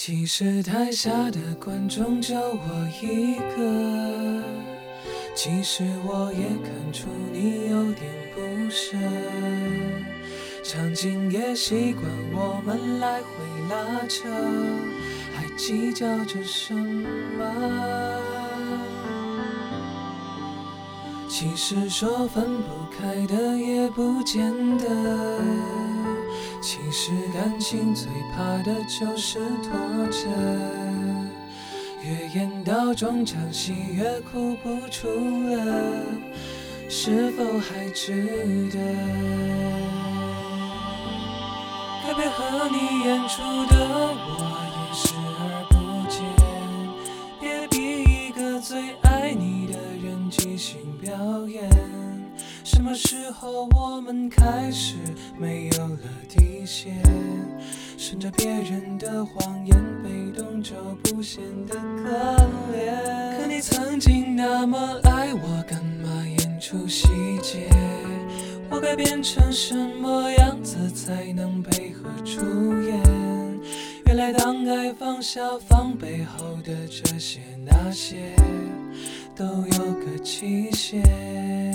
其实台下的观众就我一个，其实我也看出你有点不舍，场景也习惯我们来回拉扯，还计较着什么？其实说分不开的也不见得，其实感情最怕的就是拖着，越演到中场戏越哭不出了，是否还值得？该配合你演出的我也视而不见，别逼一个最爱你的人即兴表演。什么时候我们开始没有了底线，顺着别人的谎言被动就不显得可怜。可你曾经那么爱我，干嘛演出细节？我该变成什么样子才能配合出演？原来当爱放下防备后的这些那些都有个期限。